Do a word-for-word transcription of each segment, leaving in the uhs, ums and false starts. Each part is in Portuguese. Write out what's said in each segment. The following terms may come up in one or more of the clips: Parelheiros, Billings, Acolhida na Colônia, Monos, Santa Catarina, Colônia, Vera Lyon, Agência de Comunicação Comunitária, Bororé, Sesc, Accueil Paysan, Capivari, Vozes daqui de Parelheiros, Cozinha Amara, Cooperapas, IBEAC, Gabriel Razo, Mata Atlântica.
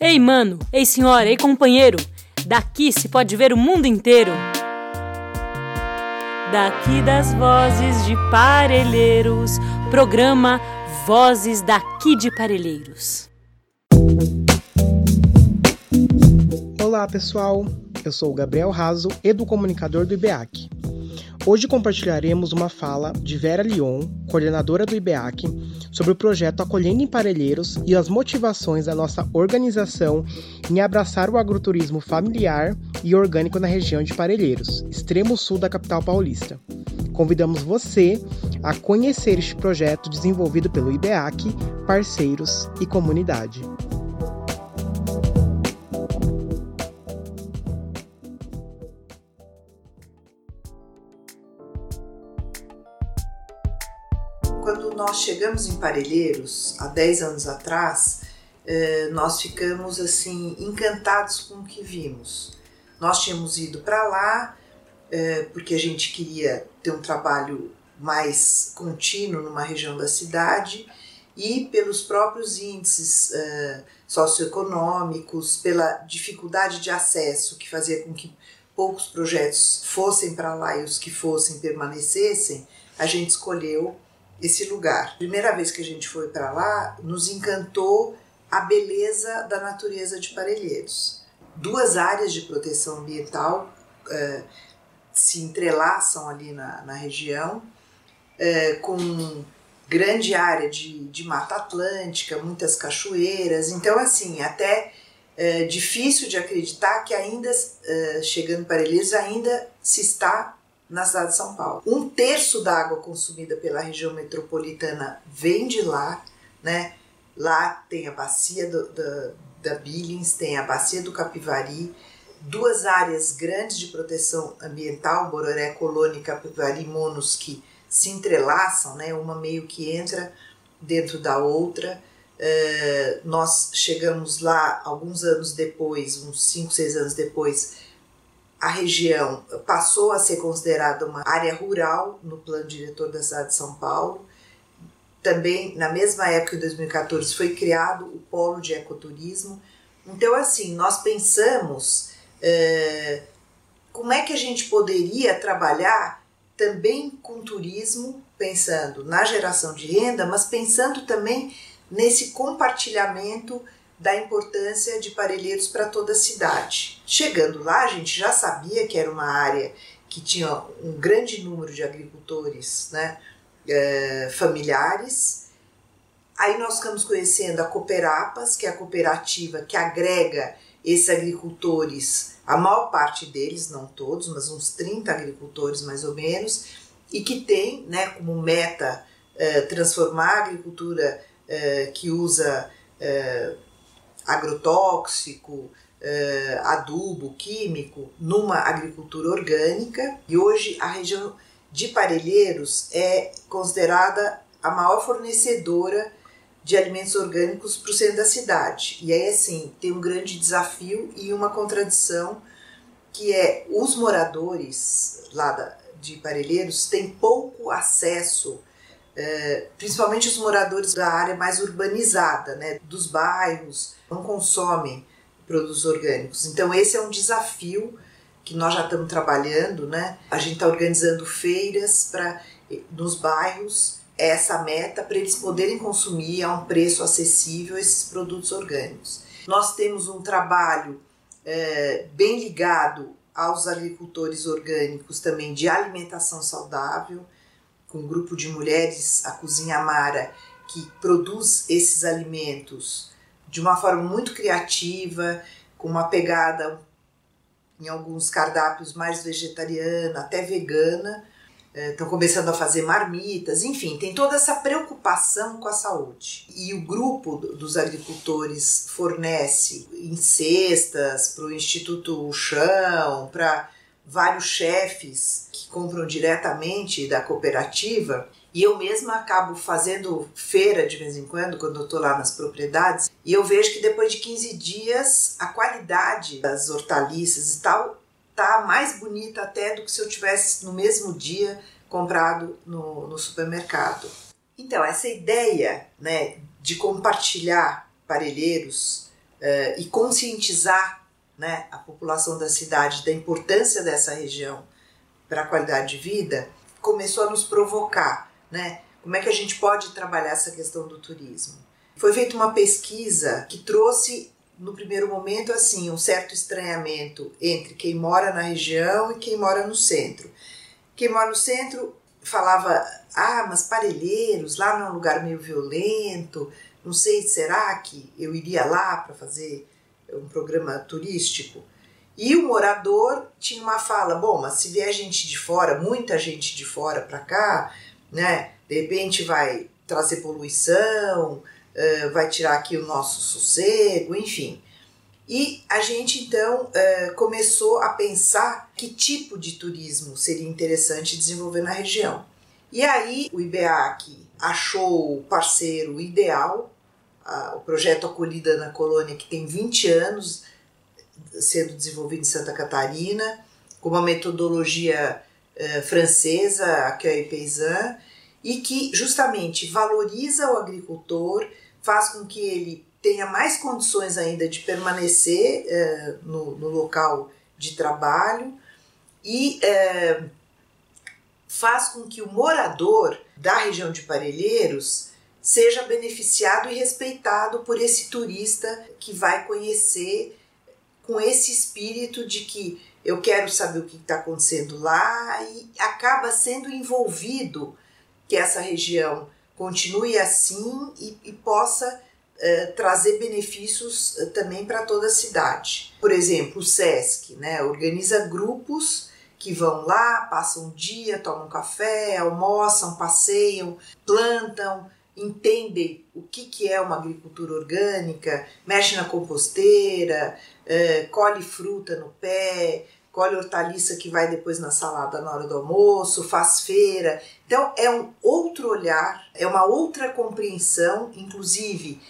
Ei, mano, ei, senhora, ei, companheiro, daqui se pode ver o mundo inteiro. Daqui das Vozes de Parelheiros, programa Vozes daqui de Parelheiros. Olá, pessoal, eu sou o Gabriel Razo, educomunicador do I B E A C. Hoje compartilharemos uma fala de Vera Lyon, coordenadora do I B E A C, sobre o projeto Acolhida em Parelheiros e as motivações da nossa organização em abraçar o agroturismo familiar e orgânico na região de Parelheiros, extremo sul da capital paulista. Convidamos você a conhecer este projeto desenvolvido pelo I B E A C, parceiros e comunidade. Quando nós chegamos em Parelheiros, há dez anos atrás, nós ficamos assim encantados com o que vimos. Nós tínhamos ido para lá porque a gente queria ter um trabalho mais contínuo numa região da cidade e pelos próprios índices socioeconômicos, pela dificuldade de acesso que fazia com que poucos projetos fossem para lá e os que fossem permanecessem, a gente escolheu esse lugar. Primeira vez que a gente foi para lá, nos encantou a beleza da natureza de Parelheiros. Duas áreas de proteção ambiental uh, se entrelaçam ali na, na região, uh, com grande área de, de Mata Atlântica, muitas cachoeiras. Então, assim, até uh, difícil de acreditar que ainda, uh, chegando em Parelheiros, ainda se está na cidade de São Paulo. Um terço da água consumida pela região metropolitana vem de lá, né? Lá tem a bacia do, da, da Billings, tem a bacia do Capivari, duas áreas grandes de proteção ambiental, Bororé, Colônia, Capivari, Monos, que se entrelaçam, né? Uma meio que entra dentro da outra. Uh, nós chegamos lá alguns anos depois, uns cinco, seis anos depois. A região passou a ser considerada uma área rural no plano diretor da cidade de São Paulo. Também, na mesma época, em dois mil e catorze, foi criado o polo de ecoturismo. Então, assim, nós pensamos é, como é que a gente poderia trabalhar também com turismo, pensando na geração de renda, mas pensando também nesse compartilhamento da importância de Parelheiros para toda a cidade. Chegando lá, a gente já sabia que era uma área que tinha um grande número de agricultores, né, eh, familiares. Aí nós ficamos conhecendo a Cooperapas, que é a cooperativa que agrega esses agricultores, a maior parte deles, não todos, mas uns trinta agricultores mais ou menos, e que tem, né, como meta eh, transformar a agricultura eh, que usa eh, agrotóxico, adubo, químico, numa agricultura orgânica. E hoje a região de Parelheiros é considerada a maior fornecedora de alimentos orgânicos para o centro da cidade. E aí, assim, tem um grande desafio e uma contradição, que é os moradores lá de Parelheiros têm pouco acesso, principalmente os moradores da área mais urbanizada, né, dos bairros, não consomem produtos orgânicos. Então esse é um desafio que nós já estamos trabalhando, né? A gente está organizando feiras para nos bairros, é essa meta, para eles poderem consumir a um preço acessível esses produtos orgânicos. Nós temos um trabalho é, bem ligado aos agricultores orgânicos também de alimentação saudável, com um grupo de mulheres, a Cozinha Amara, que produz esses alimentos de uma forma muito criativa, com uma pegada em alguns cardápios mais vegetariana, até vegana. Estão começando a fazer marmitas, enfim, tem toda essa preocupação com a saúde. E o grupo dos agricultores fornece em cestas para o Instituto Chão, para vários chefes que compram diretamente da cooperativa, e eu mesma acabo fazendo feira de vez em quando, quando eu estou lá nas propriedades, e eu vejo que depois de quinze dias a qualidade das hortaliças e tal tá mais bonita até do que se eu tivesse no mesmo dia comprado no, no supermercado. Então, essa ideia, né, de compartilhar Parelheiros eh, e conscientizar, né, a população da cidade da importância dessa região para a qualidade de vida, começou a nos provocar, né? Como é que a gente pode trabalhar essa questão do turismo? Foi feita uma pesquisa que trouxe, no primeiro momento, assim, um certo estranhamento entre quem mora na região e quem mora no centro. Quem mora no centro falava, ah, mas Parelheiros, lá não é um lugar meio violento, não sei, será que eu iria lá para fazer um programa turístico? E o morador tinha uma fala, bom, mas se vier gente de fora, muita gente de fora para cá, né, de repente vai trazer poluição, uh, vai tirar aqui o nosso sossego, enfim. E a gente então uh, começou a pensar que tipo de turismo seria interessante desenvolver na região. E aí o IBEAC achou o parceiro ideal, uh, o projeto Acolhida na Colônia, que tem vinte anos, sendo desenvolvido em Santa Catarina, com uma metodologia eh, francesa, Accueil Paysan, e que justamente valoriza o agricultor, faz com que ele tenha mais condições ainda de permanecer eh, no, no local de trabalho e eh, faz com que o morador da região de Parelheiros seja beneficiado e respeitado por esse turista que vai conhecer, com esse espírito de que eu quero saber o que está acontecendo lá, e acaba sendo envolvido que essa região continue assim e, e possa uh, trazer benefícios uh, também para toda a cidade. Por exemplo, o Sesc, né, organiza grupos que vão lá, passam um dia, tomam café, almoçam, passeiam, plantam, entendem o que, que é uma agricultura orgânica, mexe na composteira, uh, colhe fruta no pé, colhe hortaliça que vai depois na salada na hora do almoço, faz feira. Então é um outro olhar, é uma outra compreensão, inclusive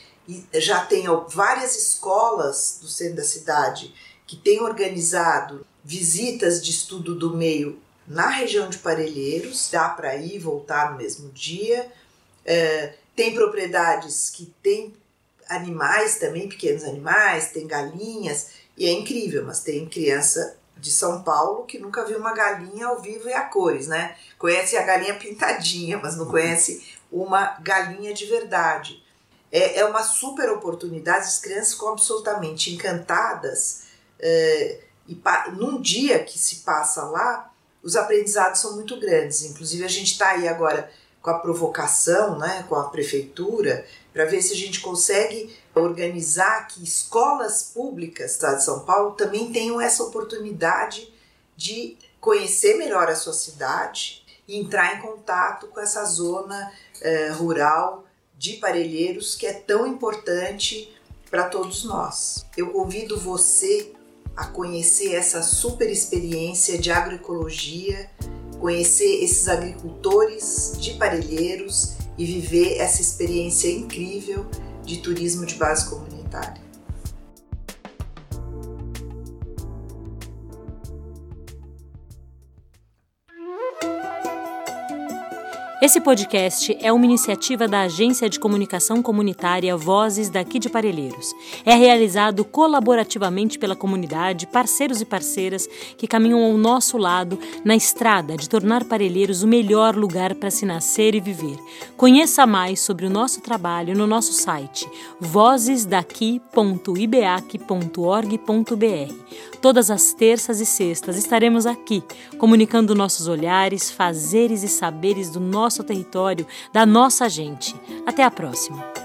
já tem várias escolas do centro da cidade que têm organizado visitas de estudo do meio na região de Parelheiros, dá para ir e voltar no mesmo dia. Uh, tem propriedades que tem animais também, pequenos animais, tem galinhas, e é incrível, mas tem criança de São Paulo que nunca viu uma galinha ao vivo e a cores, né? Conhece a galinha pintadinha, mas não conhece uma galinha de verdade. É, é uma super oportunidade, as crianças ficam absolutamente encantadas, uh, e num dia que se passa lá, os aprendizados são muito grandes. Inclusive a gente está aí agora com a provocação, né, com a prefeitura, para ver se a gente consegue organizar que escolas públicas do estado de São Paulo também tenham essa oportunidade de conhecer melhor a sua cidade e entrar em contato com essa zona eh, rural de Parelheiros, que é tão importante para todos nós. Eu convido você a conhecer essa super experiência de agroecologia, conhecer esses agricultores de Parelheiros e viver essa experiência incrível de turismo de base comunitária. Esse podcast é uma iniciativa da Agência de Comunicação Comunitária Vozes daqui de Parelheiros. É realizado colaborativamente pela comunidade, parceiros e parceiras que caminham ao nosso lado na estrada de tornar Parelheiros o melhor lugar para se nascer e viver. Conheça mais sobre o nosso trabalho no nosso site vozes daqui ponto i b e a c ponto org ponto b r. Todas as terças e sextas estaremos aqui, comunicando nossos olhares, fazeres e saberes do nosso nosso território, da nossa gente. Até a próxima!